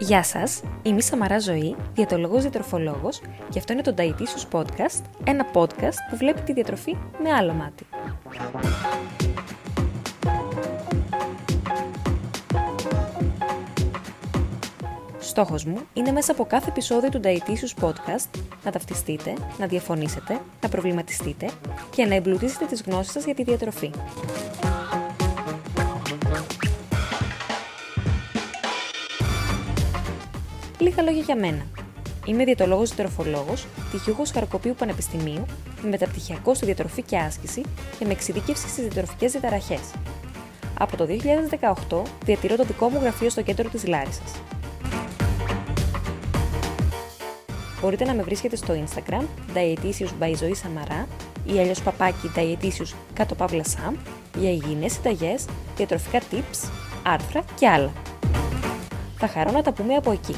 Γεια σας, είμαι η Σαμαρά Ζωή, διαιτολόγος-διατροφολόγος και αυτό είναι το Dietitious Podcast, ένα podcast που βλέπει τη διατροφή με άλλο μάτι. Στόχος μου είναι μέσα από κάθε επεισόδιο του Dietitious Podcast να ταυτιστείτε, να διαφωνήσετε, να προβληματιστείτε και να εμπλουτίσετε τις γνώσεις σας για τη διατροφή. Λίγα λόγια για μένα. Είμαι διαιτολόγος-διατροφολόγος, πτυχιούχος Χαροκοπείου Πανεπιστημίου, με μεταπτυχιακό στη διατροφή και άσκηση και με εξειδίκευση στις διατροφικές διαταραχές. Από το 2018 διατηρώ το δικό μου γραφείο στο κέντρο της Λάρισσας. Μπορείτε να με βρίσκετε στο Instagram, Dietitious by Ζωή Σαμαρά ή αλλιώς παπάκι Dietitious _Sam για υγιεινές συνταγές, διατροφικά tips, άρθρα και άλλα. Θα χαρώ να τα πούμε από εκεί.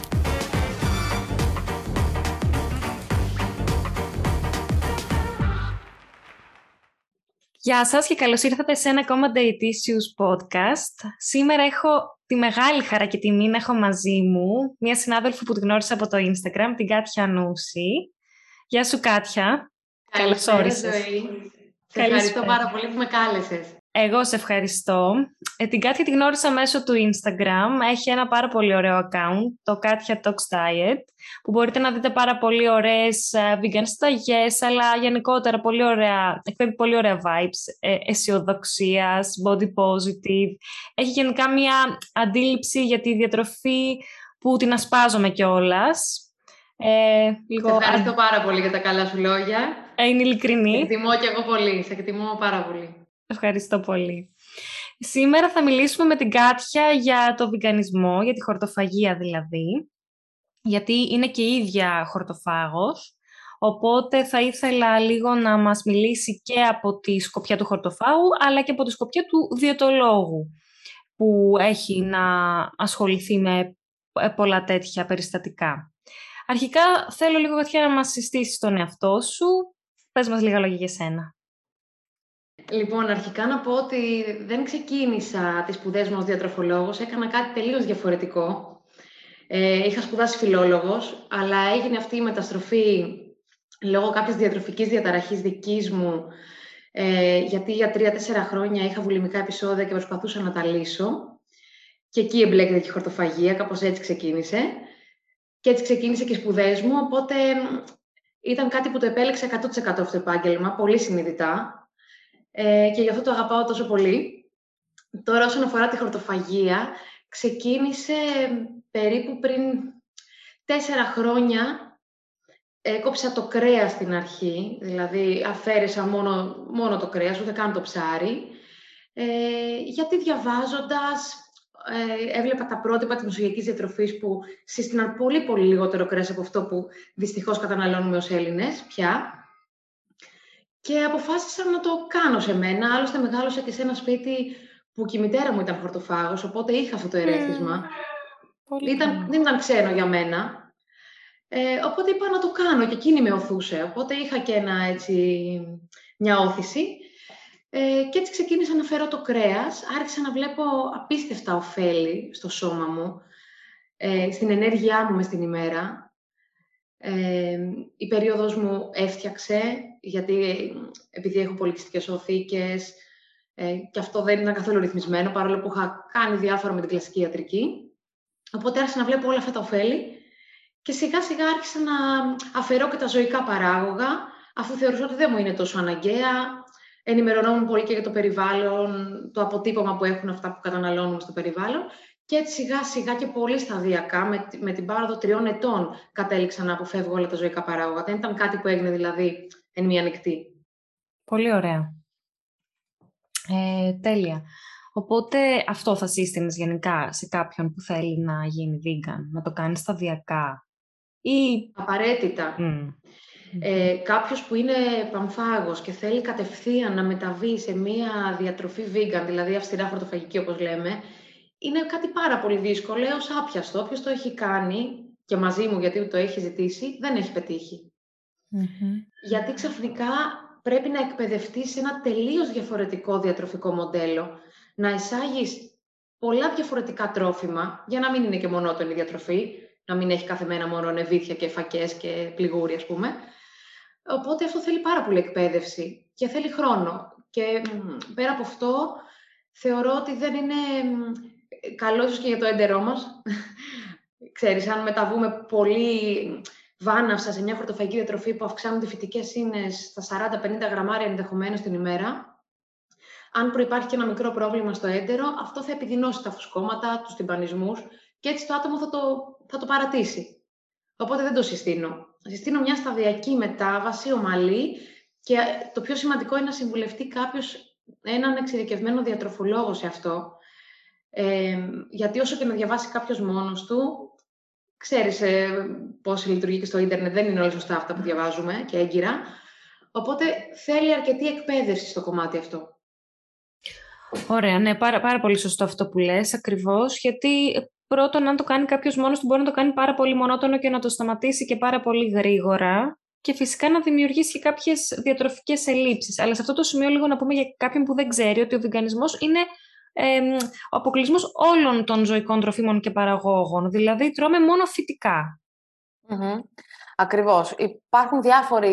Γεια σας και καλώς ήρθατε σε ένα ακόμα Dietitious Podcast. Σήμερα έχω τη μεγάλη χαρά και τιμή να έχω μαζί μου μία συνάδελφο που τη γνώρισα από το Instagram, την Κάτια Νούση. Γεια σου Κάτια. Καλώς όρισες. Σε ευχαριστώ πάρα πολύ που με κάλεσες. Εγώ σε ευχαριστώ. Την Κάτια τη γνώρισα μέσω του Instagram. Έχει ένα πάρα πολύ ωραίο account, το Κάτια Talks Diet, που μπορείτε να δείτε πάρα πολύ ωραίες vegan συνταγές, αλλά γενικότερα πολύ ωραία, εκπέμπει πολύ ωραία vibes αισιοδοξίας, body positive. Έχει γενικά μια αντίληψη για τη διατροφή που την ασπάζομαι κιόλας. Σε ευχαριστώ πάρα πολύ για τα καλά σου λόγια. Είναι ειλικρινή. Σε εκτιμώ κι εγώ πολύ. Σε εκτιμώ πάρα πολύ. Ευχαριστώ πολύ. Σήμερα θα μιλήσουμε με την Κάτια για το βιγκανισμό, για τη χορτοφαγία δηλαδή, γιατί είναι και η ίδια χορτοφάγος, οπότε θα ήθελα λίγο να μας μιλήσει και από τη σκοπιά του χορτοφάγου, αλλά και από τη σκοπιά του διαιτολόγου, που έχει να ασχοληθεί με πολλά τέτοια περιστατικά. Αρχικά θέλω λίγο Κάτια να μας συστήσεις τον εαυτό σου. Πες μας λίγα λόγια για σένα. Λοιπόν, αρχικά να πω ότι δεν ξεκίνησα τις σπουδές μου ως διατροφολόγος, έκανα κάτι τελείως διαφορετικό. Είχα σπουδάσει φιλόλογος, αλλά έγινε αυτή η μεταστροφή λόγω κάποιας διατροφικής διαταραχής δικής μου, γιατί για 3-4 χρόνια είχα βουλημικά επεισόδια και προσπαθούσα να τα λύσω. Και εκεί εμπλέκεται και η χορτοφαγία, κάπως έτσι ξεκίνησε. Και έτσι ξεκίνησε και οι σπουδές μου, οπότε ήταν κάτι που το επέλεξα 100% αυτό το επάγγελμα, πολύ συνειδητά. Και γι' αυτό το αγαπάω τόσο πολύ. Τώρα, όσον αφορά τη χορτοφαγία, ξεκίνησε περίπου πριν 4 χρόνια. Έκοψα το κρέας στην αρχή, δηλαδή αφαίρεσα μόνο το κρέας, ούτε καν το ψάρι, γιατί διαβάζοντας έβλεπα τα πρότυπα της μεσογειακής διατροφής που σύστηναν πολύ πολύ λιγότερο κρέας από αυτό που δυστυχώς καταναλώνουμε ως Έλληνες πια. Και αποφάσισα να το κάνω σε μένα. Άλλωστε, μεγάλωσα και σε ένα σπίτι που και η μητέρα μου ήταν χορτοφάγος, οπότε είχα αυτό το ερέθισμα. Δεν ήταν ξένο για μένα. Οπότε είπα να το κάνω και εκείνη με οθούσε. Οπότε είχα και μια όθηση. Και έτσι ξεκίνησα να φέρω το κρέας. Άρχισα να βλέπω απίστευτα ωφέλη στο σώμα μου, στην ενέργειά μου μες την ημέρα. Η περίοδος μου έφτιαξε, γιατί επειδή έχω πολυκυστικές οθήκες και αυτό δεν ήταν καθόλου ρυθμισμένο, παρόλο που είχα κάνει διάφορα με την κλασική ιατρική. Οπότε άρχισα να βλέπω όλα αυτά τα ωφέλη και σιγά σιγά άρχισα να αφαιρώ και τα ζωικά παράγωγα, αφού θεωρούσα ότι δεν μου είναι τόσο αναγκαία. Ενημερωνόμουν πολύ και για το περιβάλλον, το αποτύπωμα που έχουν αυτά που καταναλώνουμε στο περιβάλλον. Και έτσι σιγά σιγά και πολύ σταδιακά, με την πάροδο 3 ετών, κατέληξα να αποφεύγω όλα τα ζωικά παράγωγα. Δεν ήταν κάτι που έγινε δηλαδή εν μία νυχτή. Πολύ ωραία. Τέλεια. Οπότε αυτό θα σύστηνες γενικά σε κάποιον που θέλει να γίνει vegan, να το κάνει σταδιακά ή... Απαραίτητα. Κάποιος που είναι πανφάγος και θέλει κατευθείαν να μεταβεί σε μία διατροφή vegan, δηλαδή αυστηρά χορτοφαγική όπως λέμε, είναι κάτι πάρα πολύ δύσκολο, έως άπιαστο. Όποιος το έχει κάνει και μαζί μου, γιατί το έχει ζητήσει, δεν έχει πετύχει. Γιατί ξαφνικά πρέπει να εκπαιδευτείς σε ένα τελείως διαφορετικό διατροφικό μοντέλο. Να εισάγεις πολλά διαφορετικά τρόφιμα, για να μην είναι και μονότονη η διατροφή, να μην έχει κάθε μέρα μόνο νεβίδια και φακές και πληγούρι, ας πούμε. Οπότε αυτό θέλει πάρα πολύ εκπαίδευση και θέλει χρόνο. Και πέρα από αυτό, θεωρώ ότι δεν είναι καλό ίσως και για το έντερό μας. Ξέρεις, αν μεταβούμε πολύ βάναυσα σε μια χορτοφαγική διατροφή που αυξάνουν τις φυτικές ίνες στα 40-50 γραμμάρια ενδεχομένως την ημέρα, αν προϋπάρχει και ένα μικρό πρόβλημα στο έντερο, αυτό θα επιδεινώσει τα φουσκώματα, τους τυμπανισμούς και έτσι το άτομο θα το παρατήσει. Οπότε δεν το συστήνω. Συστήνω μια σταδιακή μετάβαση, ομαλή, και το πιο σημαντικό είναι να συμβουλευτεί κάποιος έναν εξειδικευμένο διατροφολόγο σε αυτό. Γιατί όσο και να διαβάσει κάποιος μόνος του, ξέρεις πώς λειτουργεί και στο ίντερνετ, δεν είναι όλα σωστά αυτά που διαβάζουμε και έγκυρα. Οπότε θέλει αρκετή εκπαίδευση στο κομμάτι αυτό. Ωραία, ναι, πάρα πολύ σωστό αυτό που λες, ακριβώς, γιατί πρώτον, αν το κάνει κάποιος μόνος του, μπορεί να το κάνει πάρα πολύ μονότονο και να το σταματήσει και πάρα πολύ γρήγορα και φυσικά να δημιουργήσει και κάποιες διατροφικές ελλείψεις. Αλλά σε αυτό το σημείο λίγο να πούμε για κάποιον που δεν ξέρει ότι ο βιγκανισμός είναι ο αποκλεισμός όλων των ζωικών τροφίμων και παραγόγων, δηλαδή τρώμε μόνο φυτικά. Mm-hmm. Ακριβώς. Υπάρχουν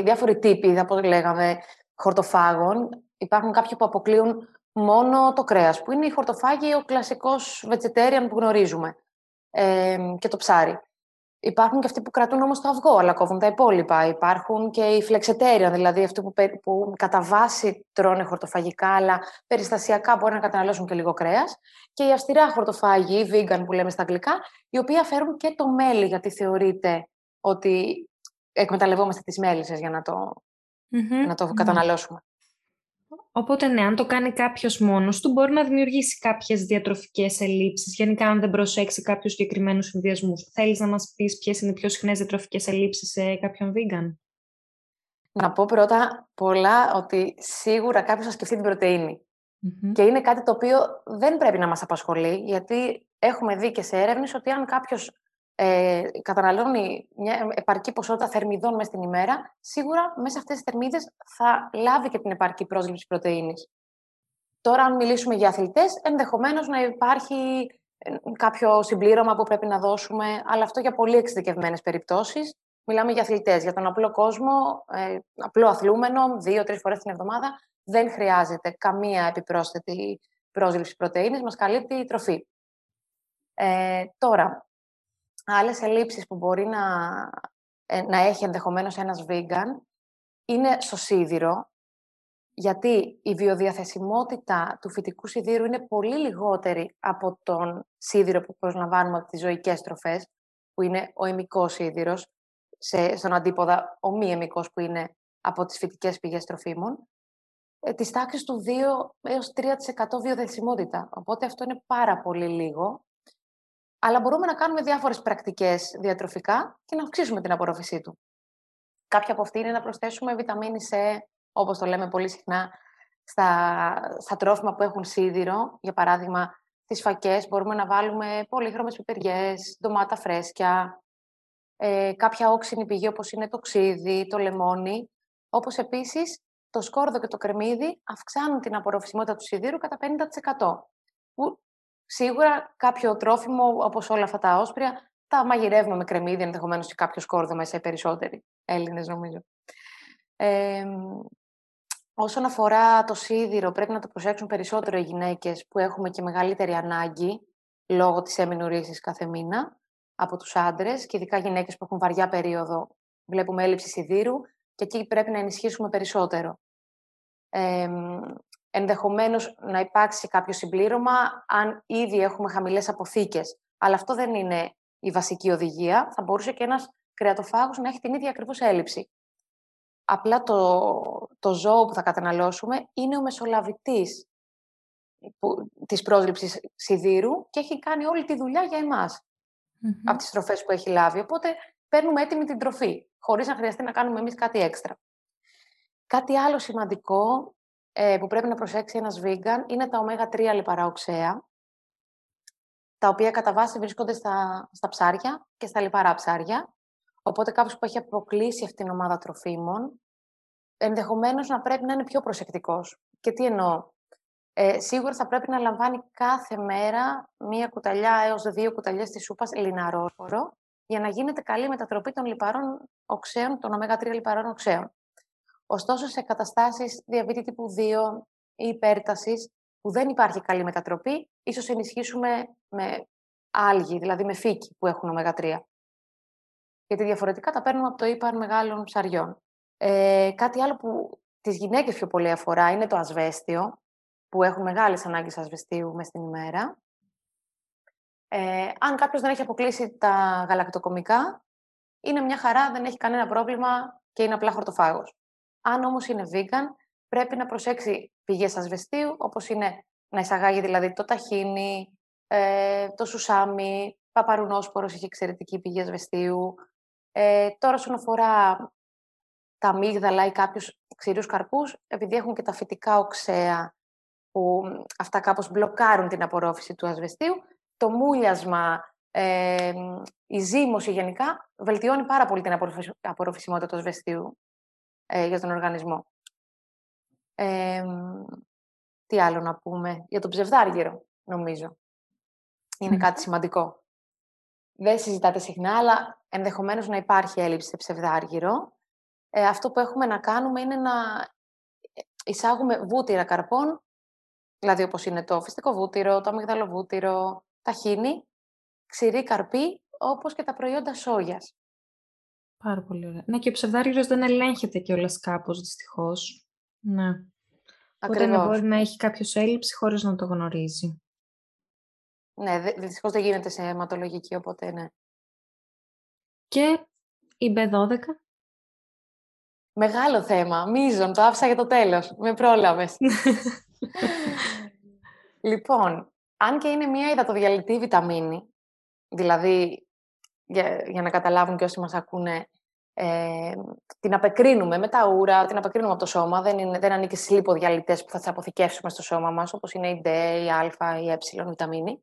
διάφοροι τύποι, όπως λέγαμε, χορτοφάγων. Υπάρχουν κάποιοι που αποκλείουν μόνο το κρέας, που είναι η χορτοφάγη, ο κλασικός vegetarian που γνωρίζουμε, και το ψάρι. Υπάρχουν και αυτοί που κρατούν όμως το αυγό, αλλά κόβουν τα υπόλοιπα. Υπάρχουν και οι flexitarian, δηλαδή αυτοί που κατά βάση τρώνε χορτοφαγικά, αλλά περιστασιακά μπορεί να καταναλώσουν και λίγο κρέας. Και οι αυστηρά χορτοφάγοι, οι vegan που λέμε στα αγγλικά, οι οποίοι αφαιρούν και το μέλι, γιατί θεωρείται ότι εκμεταλλευόμαστε τις μέλισσες για να το καταναλώσουμε. Οπότε ναι, αν το κάνει κάποιος μόνος του, μπορεί να δημιουργήσει κάποιες διατροφικές ελλείψεις. Γενικά, αν δεν προσέξει κάποιους συγκεκριμένους συνδυασμούς. Θέλεις να μας πεις ποιες είναι οι πιο συχνές διατροφικές ελλείψεις σε κάποιον vegan? Να πω πρώτα πολλά ότι σίγουρα κάποιος θα σκεφτεί την πρωτεΐνη. Mm-hmm. Και είναι κάτι το οποίο δεν πρέπει να μας απασχολεί, γιατί έχουμε δει και σε έρευνες ότι αν κάποιος καταναλώνει μια επαρκή ποσότητα θερμιδών μέσα στην ημέρα, σίγουρα μέσα σε αυτές τις θερμίδες θα λάβει και την επαρκή πρόσληψη πρωτεΐνης. Τώρα, αν μιλήσουμε για αθλητές, ενδεχομένως να υπάρχει κάποιο συμπλήρωμα που πρέπει να δώσουμε, αλλά αυτό για πολύ εξειδικευμένες περιπτώσεις. Μιλάμε για αθλητές. Για τον απλό κόσμο, απλό αθλούμενο, 2-3 φορές την εβδομάδα, δεν χρειάζεται καμία επιπρόσθετη πρόσληψη πρωτεΐνης, μας καλύπτει η τροφή. Τώρα, άλλες ελλείψεις που μπορεί να έχει ενδεχομένως ένας vegan είναι στο σίδηρο, γιατί η βιοδιαθεσιμότητα του φυτικού σιδήρου είναι πολύ λιγότερη από τον σίδηρο που προσλαμβάνουμε από τις ζωικές τροφές, που είναι ο εμικός σίδηρος, στον αντίποδα ο μη εμικός που είναι από τις φυτικές πηγές τροφίμων, της τάξης του 2 έως 3% βιοδιαθεσιμότητα. Οπότε αυτό είναι πάρα πολύ λίγο. Αλλά μπορούμε να κάνουμε διάφορες πρακτικές διατροφικά και να αυξήσουμε την απορρόφησή του. Κάποια από αυτή είναι να προσθέσουμε βιταμίνη C, όπως το λέμε πολύ συχνά, στα τρόφιμα που έχουν σίδηρο. Για παράδειγμα, στις φακές μπορούμε να βάλουμε πολύχρωμες πιπεριές, ντομάτα φρέσκια, κάποια όξινη πηγή όπως είναι το ξύδι, το λεμόνι. Όπως επίσης το σκόρδο και το κρεμμύδι αυξάνουν την απορροφησιμότητα του σιδήρου κατά 50%. Σίγουρα κάποιο τρόφιμο, όπως όλα αυτά τα όσπρια, τα μαγειρεύουμε με κρεμμύδι, ενδεχομένως και κάποιο σκόρδο μέσα, οι περισσότεροι Έλληνες νομίζω. Όσον αφορά το σίδηρο, πρέπει να το προσέξουν περισσότερο οι γυναίκες που έχουμε και μεγαλύτερη ανάγκη λόγω της εμμηνουρήσης κάθε μήνα από τους άντρες, και ειδικά γυναίκες που έχουν βαριά περίοδο. Βλέπουμε έλλειψη σιδήρου και εκεί πρέπει να ενισχύσουμε περισσότερο. Ενδεχομένως να υπάρξει κάποιο συμπλήρωμα αν ήδη έχουμε χαμηλές αποθήκες. Αλλά αυτό δεν είναι η βασική οδηγία. Θα μπορούσε και ένας κρεατοφάγος να έχει την ίδια ακριβώς έλλειψη. Απλά το ζώο που θα καταναλώσουμε είναι ο μεσολαβητής της πρόσληψης σιδήρου και έχει κάνει όλη τη δουλειά για εμάς από τις τροφές που έχει λάβει. Οπότε παίρνουμε έτοιμη την τροφή, χωρίς να χρειαστεί να κάνουμε εμείς κάτι έξτρα. Κάτι άλλο σημαντικό που πρέπει να προσέξει ένας vegan είναι τα ωμέγα-3 λιπαρά οξέα, τα οποία κατά βάση βρίσκονται στα ψάρια και στα λιπαρά ψάρια. Οπότε κάποιος που έχει αποκλείσει αυτήν την ομάδα τροφίμων, ενδεχομένως να πρέπει να είναι πιο προσεκτικός. Και τι εννοώ? Σίγουρα θα πρέπει να λαμβάνει κάθε μέρα μία κουταλιά έως δύο κουταλιές της σούπας λιναρόσπορο για να γίνεται καλή μετατροπή των λιπαρών οξέων, των ω3 λιπαρών οξέων. Ωστόσο, σε καταστάσεις διαβήτη τύπου 2 ή υπέρτασης που δεν υπάρχει καλή μετατροπή, ίσως ενισχύσουμε με άλγη, δηλαδή με φύκη που έχουν ω3. Γιατί διαφορετικά τα παίρνουμε από το ύπαρ μεγάλων ψαριών. Κάτι άλλο που τις γυναίκες πιο πολύ αφορά είναι το ασβέστιο, που έχουν μεγάλες ανάγκες ασβεστίου μες την ημέρα. Αν κάποιος δεν έχει αποκλείσει τα γαλακτοκομικά, είναι μια χαρά, δεν έχει κανένα πρόβλημα και είναι απλά χορτοφάγος. Αν όμως είναι vegan, πρέπει να προσέξει πηγές ασβεστίου, όπως είναι να εισαγάγει δηλαδή το ταχίνι, το σουσάμι, παπαρουνόσπορος έχει εξαιρετική πηγή ασβεστίου. Τώρα, όσον αφορά τα αμύγδαλα ή κάποιους ξηρούς καρπούς, επειδή έχουν και τα φυτικά οξέα, που αυτά κάπως μπλοκάρουν την απορρόφηση του ασβεστίου, το μούλιασμα, η ζύμωση γενικά, βελτιώνει πάρα πολύ την απορροφησιμότητα του ασβεστίου για τον οργανισμό. Τι άλλο να πούμε για τον ψευδάργυρο, νομίζω. Είναι κάτι σημαντικό. Δεν συζητάτε συχνά, αλλά ενδεχομένως να υπάρχει έλλειψη σε ψευδάργυρο. Αυτό που έχουμε να κάνουμε είναι να εισάγουμε βούτυρα καρπών, δηλαδή όπως είναι το φυστικό βούτυρο, το αμυγδαλοβούτυρο, ταχίνι, ξηρή καρπή, όπως και τα προϊόντα σόγιας. Πάρα πολύ ωραία. Ναι, και ο ψευδάργυρος δεν ελέγχεται κιόλας κάπως, δυστυχώς. Ναι. Ακριβώς. Οπότε μπορεί να έχει κάποιος έλλειψη χωρίς να το γνωρίζει. Ναι, δυστυχώς δεν γίνεται σε αιματολογική, οπότε ναι. Και η B12. Μεγάλο θέμα. Μίζον, το άφησα για το τέλος. Με πρόλαβες. Λοιπόν, αν και είναι μια υδατοδιαλυτή βιταμίνη, δηλαδή για να καταλάβουν και όσοι μας ακούνε, την απεκρίνουμε με τα ούρα, την απεκρίνουμε από το σώμα, δεν ανήκει στις λιποδιαλυτές που θα τις αποθηκεύσουμε στο σώμα μας, όπως είναι η D, η Α, η Ε βιταμίνη.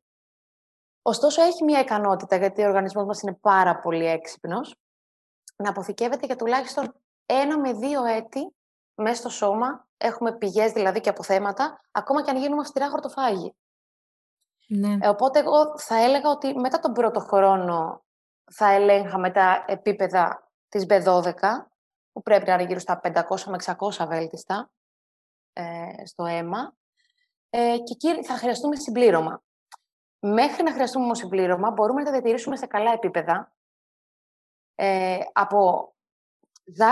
Ωστόσο, έχει μια ικανότητα, γιατί ο οργανισμός μας είναι πάρα πολύ έξυπνος, να αποθηκεύεται για τουλάχιστον 1 με 2 έτη μέσα στο σώμα. Έχουμε πηγές δηλαδή και αποθέματα, ακόμα και αν γίνουμε αυστηρά χορτοφάγοι. Ναι. Οπότε εγώ θα έλεγα ότι μετά τον πρώτο χρόνο θα ελέγχαμε τα επίπεδα της B12, που πρέπει να είναι γύρω στα 500 με 600 βέλτιστα στο αίμα, και εκεί θα χρειαστούμε συμπλήρωμα. Μέχρι να χρειαστούμε όμως συμπλήρωμα, μπορούμε να τα διατηρήσουμε σε καλά επίπεδα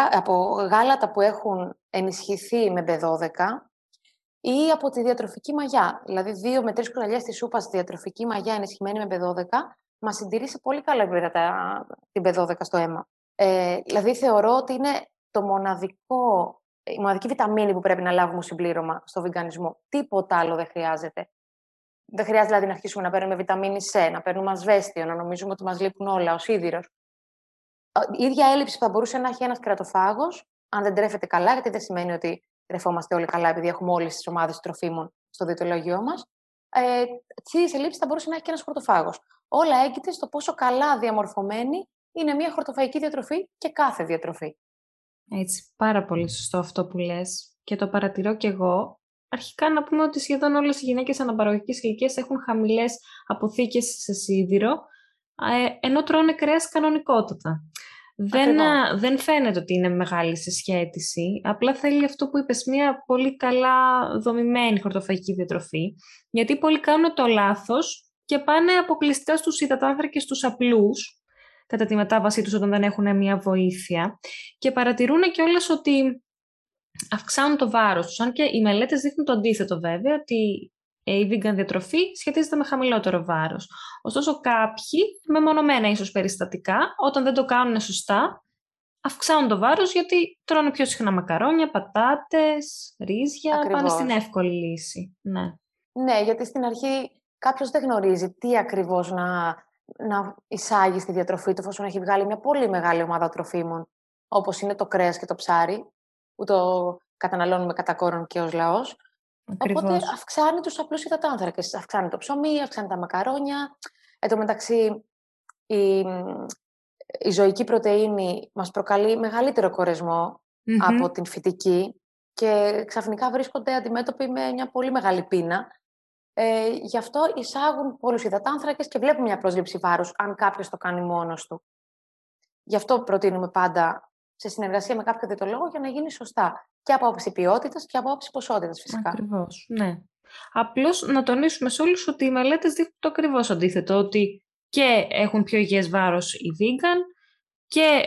από γάλατα που έχουν ενισχυθεί με B12 ή από τη διατροφική μαγιά. Δηλαδή, 2 με 3 κουταλιές της σούπας διατροφική μαγιά ενισχυμένη με B12 μας συντηρεί σε πολύ καλά επίπεδα την B12 στο αίμα. Δηλαδή, θεωρώ ότι είναι η μοναδική βιταμίνη που πρέπει να λάβουμε συμπλήρωμα στο βιγκανισμό. Τίποτα άλλο δεν χρειάζεται. Δεν χρειάζεται δηλαδή να αρχίσουμε να παίρνουμε βιταμίνη C, να παίρνουμε ασβέστιο, να νομίζουμε ότι μας λείπουν όλα, ο σίδηρος. Η ίδια έλλειψη που θα μπορούσε να έχει ένας κερατοφάγος, αν δεν τρέφεται καλά, γιατί δεν σημαίνει ότι τρεφόμαστε όλοι καλά, επειδή έχουμε όλες τις ομάδες τροφίμων στο διαιτολόγιό μας. Τι έλλειψη θα μπορούσε να έχει και ένας χορτοφάγος. Όλα έγκυται στο πόσο καλά διαμορφωμένη είναι μια χορτοφαγική διατροφή και κάθε διατροφή. Έτσι, πάρα πολύ σωστό αυτό που λες και το παρατηρώ κι εγώ. Αρχικά να πούμε ότι σχεδόν όλες οι γυναίκες αναπαραγωγικής ηλικίας έχουν χαμηλές αποθήκες σε σίδηρο, ενώ τρώνε κρέας κανονικότατα. Δεν φαίνεται ότι είναι μεγάλη συσχέτιση, απλά θέλει αυτό που είπες, μια πολύ καλά δομημένη χορτοφαγική διατροφή, γιατί πολλοί κάνουν το λάθος και πάνε αποκλειστικά στους υδατάνθρακες τους απλούς κατά τη μετάβασή τους, όταν δεν έχουν μια βοήθεια, και παρατηρούν κιόλας ότι αυξάνουν το βάρος τους, αν και οι μελέτες δείχνουν το αντίθετο βέβαια, ότι η vegan διατροφή σχετίζεται με χαμηλότερο βάρος. Ωστόσο, κάποιοι, μεμονωμένα ίσως περιστατικά, όταν δεν το κάνουν σωστά, αυξάνουν το βάρος γιατί τρώνε πιο συχνά μακαρόνια, πατάτες, ρύζια. Ακριβώς. Πάνε στην εύκολη λύση. Ναι. Ναι, γιατί στην αρχή κάποιος δεν γνωρίζει τι ακριβώς να εισάγει στη διατροφή του, εφόσον έχει βγάλει μια πολύ μεγάλη ομάδα τροφίμων, όπως είναι το κρέας και το ψάρι, που το καταναλώνουμε κατά κόρον και ως λαός. Ακριβώς. Οπότε αυξάνει τους απλούς υδατάνθρακες. Αυξάνει το ψωμί, αυξάνει τα μακαρόνια. Εν τω μεταξύ, η ζωική πρωτεΐνη μας προκαλεί μεγαλύτερο κορεσμό από την φυτική. και ξαφνικά βρίσκονται αντιμέτωποι με μια πολύ μεγάλη πείνα. Γι' αυτό εισάγουν πολλούς υδατάνθρακες και βλέπουμε μια πρόσληψη βάρους, αν κάποιος το κάνει μόνος του. Γι' αυτό προτείνουμε πάντα σε συνεργασία με κάποιο διαιτολόγο για να γίνει σωστά. Και από άποψη ποιότητας και από άποψη ποσότητας, φυσικά. Ακριβώς, ναι. Απλώς να τονίσουμε σε όλους ότι οι μελέτες δείχνουν το ακριβώς αντίθετο, ότι και έχουν πιο υγιές βάρος οι vegan και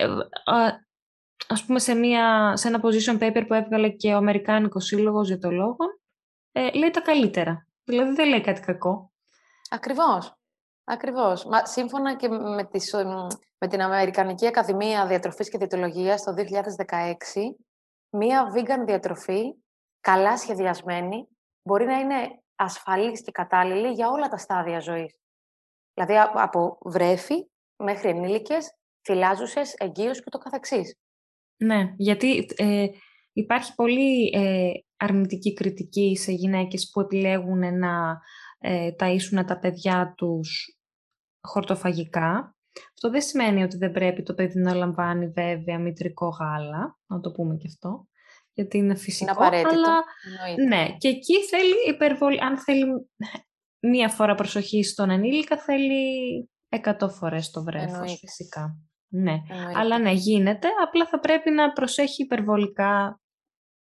ας πούμε σε ένα position paper που έβγαλε και ο Αμερικάνικος Σύλλογος Διαιτολόγων, λέει τα καλύτερα. Δηλαδή δεν λέει κάτι κακό. Ακριβώς. Ακριβώς. Μα, σύμφωνα και με την Αμερικανική Ακαδημία Διατροφής και Διαιτολογίας το 2016, μία vegan διατροφή, καλά σχεδιασμένη, μπορεί να είναι ασφαλής και κατάλληλη για όλα τα στάδια ζωής. Δηλαδή από βρέφη μέχρι ενήλικες, θυλάζουσες, εγκύους και το καθεξής. Ναι, γιατί υπάρχει πολύ αρνητική κριτική σε γυναίκες που επιλέγουν να ταΐσουν τα παιδιά τους χορτοφαγικά. Αυτό δεν σημαίνει ότι δεν πρέπει το παιδί να λαμβάνει βέβαια μητρικό γάλα, να το πούμε και αυτό, γιατί είναι φυσικό. Είναι απαραίτητο. Αλλά, ναι, και εκεί θέλει υπερβολή. Αν θέλει μία φορά προσοχή στον ενήλικα, θέλει 100 φορές το βρέφος. Εννοείται. Φυσικά. Ναι. Εννοείται. Αλλά ναι, γίνεται, απλά θα πρέπει να προσέχει υπερβολικά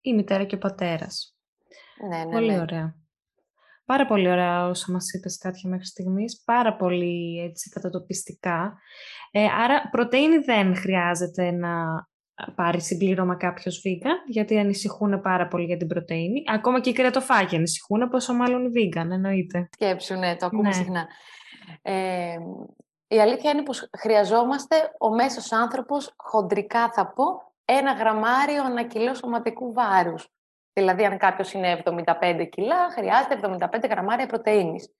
η μητέρα και ο πατέρας. Ναι. Πολύ ωραία. Πάρα πολύ ωραία όσα μας είπες, Κάτια, μέχρι στιγμής. Πάρα πολύ έτσι κατατοπιστικά. Άρα πρωτεΐνη δεν χρειάζεται να πάρει συμπλήρωμα κάποιος vegan, γιατί ανησυχούν πάρα πολύ για την πρωτεΐνη. Ακόμα και οι κρεατοφάγοι ανησυχούν, πόσο μάλλον οι vegan, εννοείται. Σκέψουν, το ακούμε συχνά. Η αλήθεια είναι πως χρειαζόμαστε ο μέσος άνθρωπος, χοντρικά θα πω, 1 γραμμάριο ανά κιλό σωματικού βάρους. Δηλαδή, αν κάποιος είναι 75 κιλά, χρειάζεται 75 γραμμάρια πρωτεΐνης.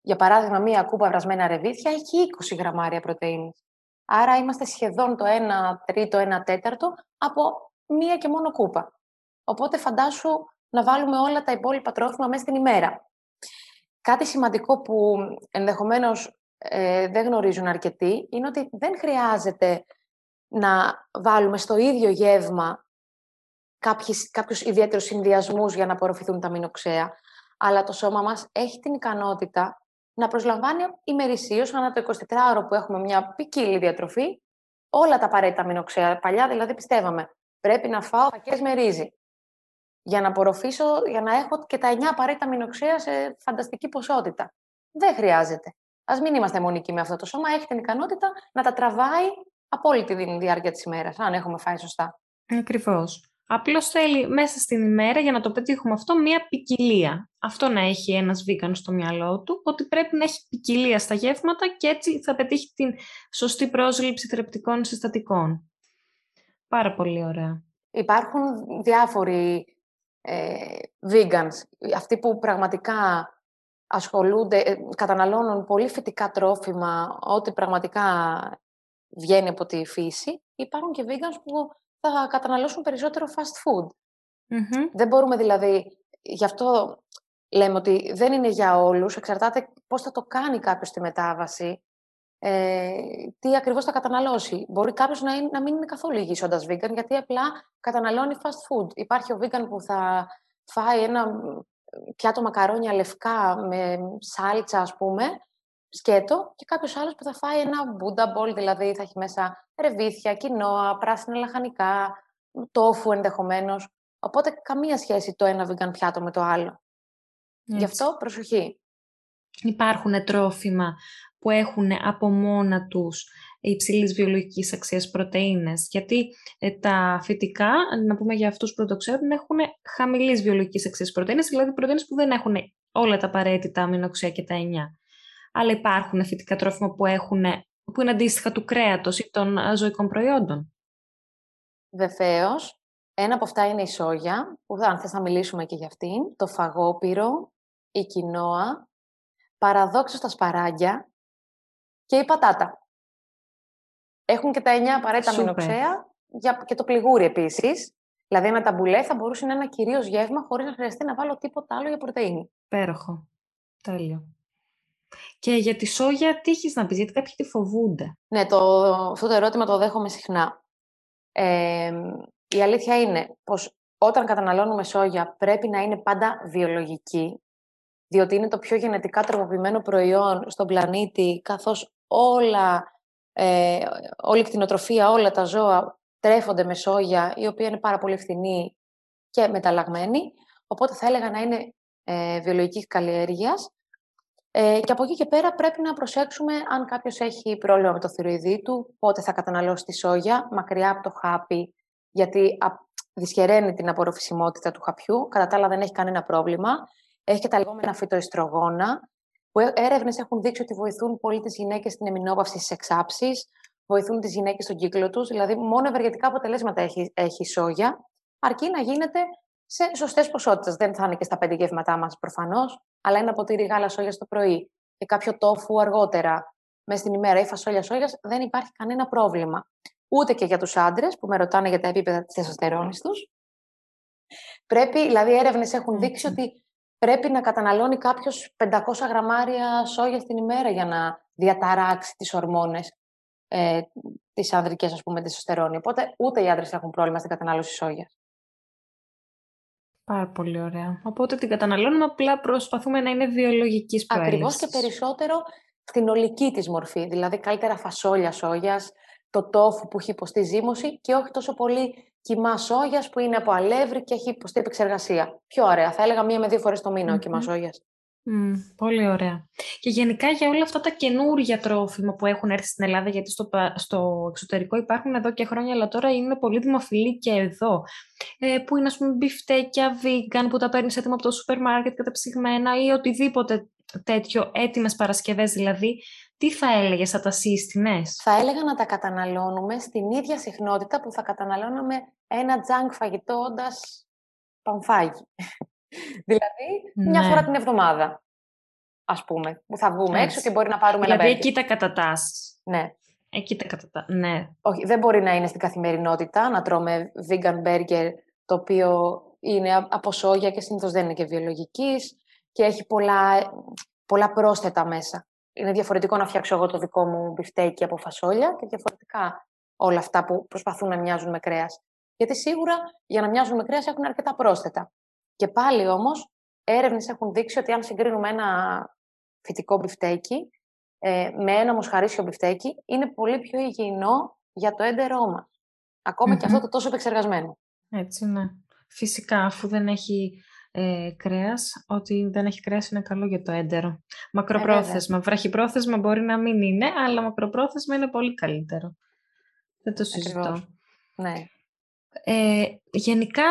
Για παράδειγμα, μία κούπα βρασμένα ρεβίθια έχει 20 γραμμάρια πρωτεΐνης. Άρα, είμαστε σχεδόν το 1 τρίτο, 1 τέταρτο από μία και μόνο κούπα. Οπότε, φαντάσου να βάλουμε όλα τα υπόλοιπα τρόφιμα μέσα στην ημέρα. Κάτι σημαντικό που ενδεχομένως δεν γνωρίζουν αρκετοί είναι ότι δεν χρειάζεται να βάλουμε στο ίδιο γεύμα κάποιους ιδιαίτερους συνδυασμούς για να απορροφηθούν τα αμινοξέα, αλλά το σώμα μας έχει την ικανότητα να προσλαμβάνει ημερησίως, ανά το 24ωρο που έχουμε μια ποικίλη διατροφή, όλα τα απαραίτητα αμινοξέα. Παλιά δηλαδή πιστεύαμε, πρέπει να φάω φακές με ρύζι για να απορροφήσω, για να έχω και τα 9 απαραίτητα αμινοξέα σε φανταστική ποσότητα. Δεν χρειάζεται. Ας μην είμαστε μονικοί με αυτό. Το σώμα έχει την ικανότητα να τα τραβάει από όλη τη διάρκεια της ημέρας, αν έχουμε φάει σωστά. Ακριβώς. Απλώς θέλει μέσα στην ημέρα, για να το πετύχουμε αυτό, μία ποικιλία. Αυτό να έχει ένας vegan στο μυαλό του, ότι πρέπει να έχει ποικιλία στα γεύματα και έτσι θα πετύχει την σωστή πρόσληψη θρεπτικών συστατικών. Πάρα πολύ ωραία. Υπάρχουν διάφοροι vegans, αυτοί που πραγματικά ασχολούνται, καταναλώνουν πολύ φυτικά τρόφιμα, ό,τι πραγματικά βγαίνει από τη φύση. Υπάρχουν και vegans που θα καταναλώσουν περισσότερο fast food. Mm-hmm. Δεν μπορούμε δηλαδή, γι' αυτό λέμε ότι δεν είναι για όλους, εξαρτάται πώς θα το κάνει κάποιος τη μετάβαση, τι ακριβώς θα καταναλώσει. Μπορεί κάποιος να μην είναι καθόλου υγιής όντας vegan, γιατί απλά καταναλώνει fast food. Υπάρχει ο vegan που θα φάει ένα πιάτο μακαρόνια λευκά με σάλτσα, ας πούμε, σκέτο, και κάποιος άλλος που θα φάει ένα μπούντα μπολ, δηλαδή θα έχει μέσα ρεβίθια, κοινόα, πράσινα λαχανικά, τόφου ενδεχομένως. Οπότε καμία σχέση το ένα vegan πιάτο με το άλλο. Έτσι. Γι' αυτό προσοχή. Υπάρχουν τρόφιμα που έχουν από μόνα τους υψηλής βιολογικής αξίας πρωτεΐνες, γιατί τα φυτικά, να πούμε για αυτούς που το ξέρουν, έχουν χαμηλής βιολογικής αξίας πρωτεΐνες, δηλαδή πρωτεΐνες που δεν έχουν όλα τα απαραίτητα αμινοξέα και τα 9. Αλλά υπάρχουν φυτικά τρόφιμα που είναι αντίστοιχα του κρέατος ή των ζωικών προϊόντων. Βεβαίως. Ένα από αυτά είναι η σόγια, που αν θες να μιλήσουμε και για αυτήν, το φαγόπυρο, η κοινόα, παραδόξως τα σπαράγγια και η πατάτα. Έχουν και τα 9 απαραίτητα αμινοξέα και το πληγούρι επίσης. Δηλαδή ένα ταμπουλέ θα μπορούσε να είναι ένα κυρίως γεύμα χωρίς να χρειαστεί να βάλω τίποτα άλλο για πρωτεΐνη. Υπέροχο. Τέλειο. Και για τη σόγια τι έχεις να πεις, γιατί κάποιοι τη φοβούνται. Ναι, αυτό το ερώτημα το δέχομαι συχνά. Η αλήθεια είναι πως όταν καταναλώνουμε σόγια πρέπει να είναι πάντα βιολογική, διότι είναι το πιο γενετικά τροποποιημένο προϊόν στον πλανήτη, καθώς όλη η κτηνοτροφία, όλα τα ζώα τρέφονται με σόγια, η οποία είναι πάρα πολύ φθηνή και μεταλλαγμένη. Οπότε θα έλεγα να είναι βιολογικής καλλιέργειας. Και από εκεί και πέρα πρέπει να προσέξουμε αν κάποιος έχει πρόβλημα με το θηροειδή του, πότε θα καταναλώσει τη σόγια, μακριά από το χάπι, γιατί δυσχεραίνει την απορροφησιμότητα του χαπιού. Κατά τα άλλα δεν έχει κανένα πρόβλημα. Έχει και τα λεγόμενα φυτοεστρογόνα, που έρευνες έχουν δείξει ότι βοηθούν πολύ τις γυναίκες στην εμεινόπαυση στις εξάψεις, βοηθούν τις γυναίκες στον κύκλο τους. Δηλαδή, μόνο ευεργετικά αποτελέσματα έχει η σόγια, αρκεί να γίνεται σε σωστές ποσότητες. Δεν θα είναι και στα 5 γεύματά μας προφανώς, αλλά ένα ποτήρι γάλα σόγιας το πρωί και κάποιο τόφου αργότερα, μέσα στην ημέρα, ή φασόλια σόγιας, δεν υπάρχει κανένα πρόβλημα. Ούτε και για τους άντρες που με ρωτάνε για τα επίπεδα της τεστοστερόνης τους. Δηλαδή, έρευνες έχουν δείξει ότι πρέπει να καταναλώνει κάποιος 500 γραμμάρια σόγια την ημέρα για να διαταράξει τις ορμόνες τις ανδρικές, ας πούμε, τεστοστερόνη. Οπότε ούτε οι άντρες έχουν πρόβλημα στην κατανάλωση σόγιας. Πάρα πολύ ωραία. Οπότε την καταναλώνουμε, απλά προσπαθούμε να είναι βιολογικής προέλευσης. Ακριβώς, και περισσότερο στην ολική της μορφή. Δηλαδή καλύτερα φασόλια σόγιας, το τόφου που έχει υποστεί ζύμωση και όχι τόσο πολύ κιμά σόγιας που είναι από αλεύρι και έχει υποστεί επεξεργασία. Πιο ωραία. Θα έλεγα 1 με 2 φορές το μήνα ο κιμά σόγιας. Πολύ ωραία. Και γενικά για όλα αυτά τα καινούργια τρόφιμα που έχουν έρθει στην Ελλάδα, γιατί στο εξωτερικό υπάρχουν εδώ και χρόνια, αλλά τώρα είναι πολύ δημοφιλή και εδώ, που είναι, ας πούμε, μπιφτέκια vegan που τα παίρνεις έτοιμα από το σούπερ μάρκετ καταψυγμένα ή οτιδήποτε τέτοιο, έτοιμες παρασκευές δηλαδή. Τι θα έλεγες, θα τα σύστηνες? Θα έλεγα να τα καταναλώνουμε στην ίδια συχνότητα που θα καταναλώναμε ένα junk φαγητό όντας πανφάκι. Δηλαδή, μια φορά την εβδομάδα, ας πούμε, που θα βγούμε έξω και μπορεί να πάρουμε ένα μπέκι. Δηλαδή, εκεί τα κατατάσσεις. Ναι. Εκεί τα κατατάσσεις, ναι. Όχι, δεν μπορεί να είναι στην καθημερινότητα να τρώμε vegan burger, το οποίο είναι από σόγια και συνήθως δεν είναι και βιολογικής και έχει πολλά πρόσθετα μέσα. Είναι διαφορετικό να φτιάξω εγώ το δικό μου μπιφτέκι από φασόλια και διαφορετικά όλα αυτά που προσπαθούν να μοιάζουν με κρέας. Γιατί σίγουρα για να μοιάζουν με κρέας έχουν αρκετά πρόσθετα. Και πάλι όμως, έρευνες έχουν δείξει ότι αν συγκρίνουμε ένα φυτικό μπιφτέκι με ένα μοσχαρίσιο μπιφτέκι, είναι πολύ πιο υγιεινό για το έντερό μας. Ακόμα και αυτό το τόσο επεξεργασμένο. Έτσι, ναι. Φυσικά, αφού δεν έχει κρέας, ότι δεν έχει κρέας είναι καλό για το έντερο. Μακροπρόθεσμα. Βραχυπρόθεσμα μπορεί να μην είναι, αλλά μακροπρόθεσμα είναι πολύ καλύτερο. Δεν το συζητώ. Ακριβώς. Ναι. Γενικά,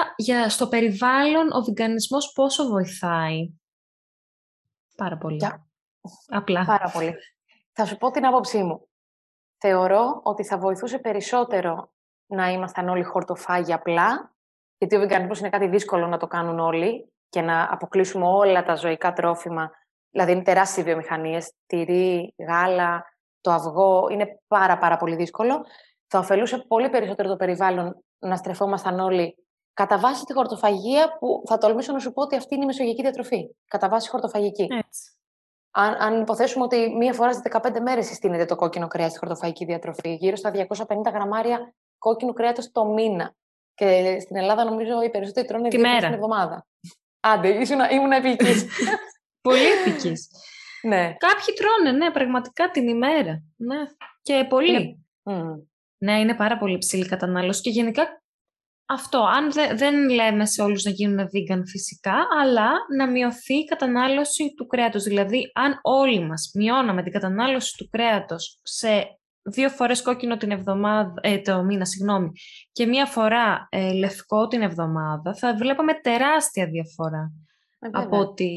στο περιβάλλον, ο βιγκανισμός πόσο βοηθάει? Πάρα πολύ. Απλά. Πάρα πολύ. Θα σου πω την άποψή μου. Θεωρώ ότι θα βοηθούσε περισσότερο να ήμασταν όλοι χορτοφάγοι απλά, γιατί ο βιγκανισμός είναι κάτι δύσκολο να το κάνουν όλοι και να αποκλείσουμε όλα τα ζωικά τρόφιμα. Δηλαδή, είναι τεράστιες βιομηχανίες, τυρί, γάλα, το αυγό. Είναι πάρα πολύ δύσκολο. Θα ωφελούσε πολύ περισσότερο το περιβάλλον να στρεφόμασταν όλοι κατά βάση τη χορτοφαγία, που θα τολμήσω να σου πω ότι αυτή είναι η μεσογειακή διατροφή. Κατά βάση χορτοφαγική. Έτσι. Αν υποθέσουμε ότι μία φορά στις 15 μέρες συστήνεται το κόκκινο κρέας στη χορτοφαγική διατροφή, γύρω στα 250 γραμμάρια κόκκινου κρέατος το μήνα. Και στην Ελλάδα, νομίζω, οι περισσότεροι τρώνε 2 φορές την εβδομάδα. Άντε, ήμουν επίκης. Πολύ επίκης. Ναι. Κάποιοι τρώνε, ναι, πραγματικά την ημέρα. Ναι. Και πολύ. Ναι, είναι πάρα πολύ ψηλή κατανάλωση και γενικά αυτό, αν δεν λέμε σε όλους να γίνουν vegan φυσικά, αλλά να μειωθεί η κατανάλωση του κρέατος. Δηλαδή, αν όλοι μας μειώναμε την κατανάλωση του κρέατος σε 2 φορές κόκκινο την εβδομάδα, το μήνα, και 1 φορά λευκό την εβδομάδα, θα βλέπαμε τεράστια διαφορά από ότι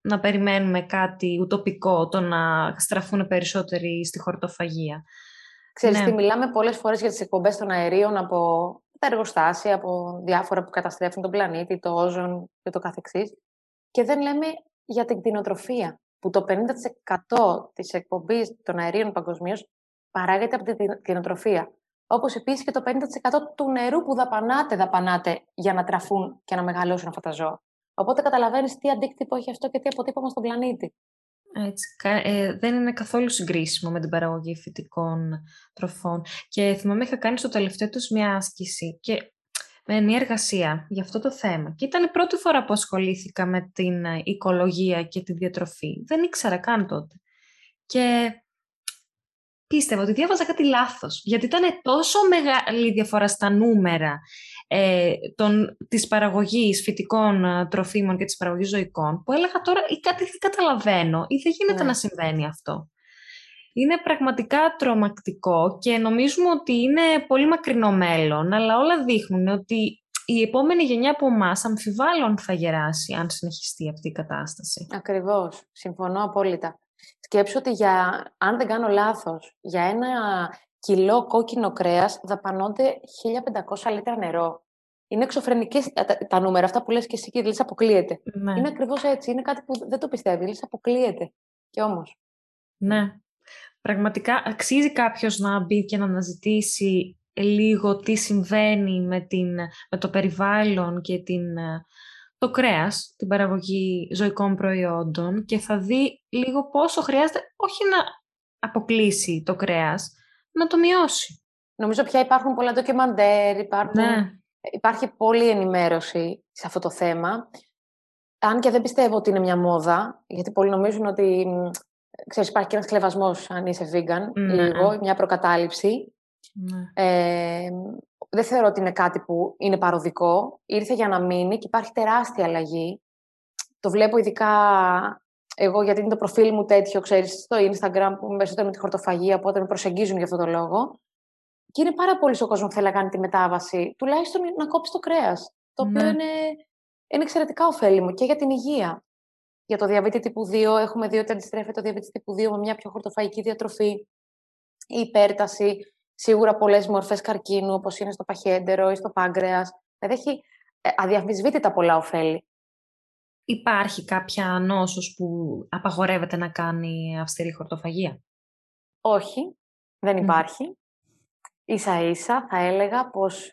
να περιμένουμε κάτι ουτοπικό, το να στραφούν περισσότεροι στη χορτοφαγία. Ξέρεις τι, μιλάμε πολλές φορές για τις εκπομπές των αερίων από τα εργοστάσια, από διάφορα που καταστρέφουν τον πλανήτη, το όζον και το καθεξής. Και δεν λέμε για την κτηνοτροφία, που το 50% της εκπομπής των αερίων παγκοσμίως παράγεται από την κτηνοτροφία. Όπως επίσης και το 50% του νερού που δαπανάται για να τραφούν και να μεγαλώσουν αυτά τα ζώα. Οπότε καταλαβαίνεις τι αντίκτυπο έχει αυτό και τι αποτύπωμα στον πλανήτη. Έτσι, δεν είναι καθόλου συγκρίσιμο με την παραγωγή φυτικών τροφών. Και θυμάμαι, είχα κάνει στο τελευταίο τους μια άσκηση και νέα εργασία για αυτό το θέμα. Και ήταν η πρώτη φορά που ασχολήθηκα με την οικολογία και τη διατροφή. Δεν ήξερα καν τότε. Και πίστευα ότι διάβαζα κάτι λάθος, γιατί ήταν τόσο μεγάλη διαφορά στα νούμερα της παραγωγής φυτικών τροφίμων και της παραγωγής ζωικών, που έλεγα τώρα ή κάτι δεν καταλαβαίνω ή δεν γίνεται να συμβαίνει αυτό. Είναι πραγματικά τρομακτικό και νομίζουμε ότι είναι πολύ μακρινό μέλλον, αλλά όλα δείχνουν ότι η επόμενη γενιά από εμάς αμφιβάλλον θα γεράσει αν συνεχιστεί αυτή η κατάσταση. Ακριβώς. Συμφωνώ απόλυτα. Σκέψου ότι αν δεν κάνω λάθος, για ένα κιλό κόκκινο κρέας δαπανώνται 1.500 λίτρα νερό. Είναι εξωφρενικές τα νούμερα αυτά που λες και εσύ, και η λύση αποκλείεται. Ναι. Είναι ακριβώς έτσι. Είναι κάτι που δεν το πιστεύει. Η λύση αποκλείεται. Και όμως. Ναι. Πραγματικά αξίζει κάποιος να μπει και να αναζητήσει λίγο τι συμβαίνει με το περιβάλλον και το κρέας, την παραγωγή ζωικών προϊόντων, και θα δει λίγο πόσο χρειάζεται, όχι να αποκλείσει το κρέας, να το μειώσει. Νομίζω πια υπάρχουν πολλά ντοκιμαντέρ, υπάρχει πολλή ενημέρωση σε αυτό το θέμα. Αν και δεν πιστεύω ότι είναι μια μόδα, γιατί πολλοί νομίζουν ότι, ξέρεις, υπάρχει και ένας κλεβασμός αν είσαι vegan, λίγο, μια προκατάληψη. Δεν θεωρώ ότι είναι κάτι που είναι παροδικό. Ήρθε για να μείνει και υπάρχει τεράστια αλλαγή. Το βλέπω ειδικά εγώ, γιατί είναι το προφίλ μου τέτοιο, ξέρεις, στο Instagram, που είμαι περισσότερο με τη χορτοφαγία, οπότε με προσεγγίζουν γι' αυτό το λόγο. Και είναι πάρα πολύ ο κόσμος που θέλει να κάνει τη μετάβαση, τουλάχιστον να κόψει το κρέας. Το οποίο είναι εξαιρετικά ωφέλιμο και για την υγεία. Για το διαβήτη τύπου 2, έχουμε δει ότι αντιστρέφεται το διαβήτη τύπου 2 με μια πιο χορτοφαγική διατροφή, η υπέρταση. Σίγουρα πολλές μορφές καρκίνου, όπως είναι στο παχύεντερο ή στο πάγκρεας. Δηλαδή έχει αδιαμφισβήτητα πολλά ωφέλη. Υπάρχει κάποια νόσος που απαγορεύεται να κάνει αυστηρή χορτοφαγία? Όχι, δεν υπάρχει. Ίσα-ίσα θα έλεγα πως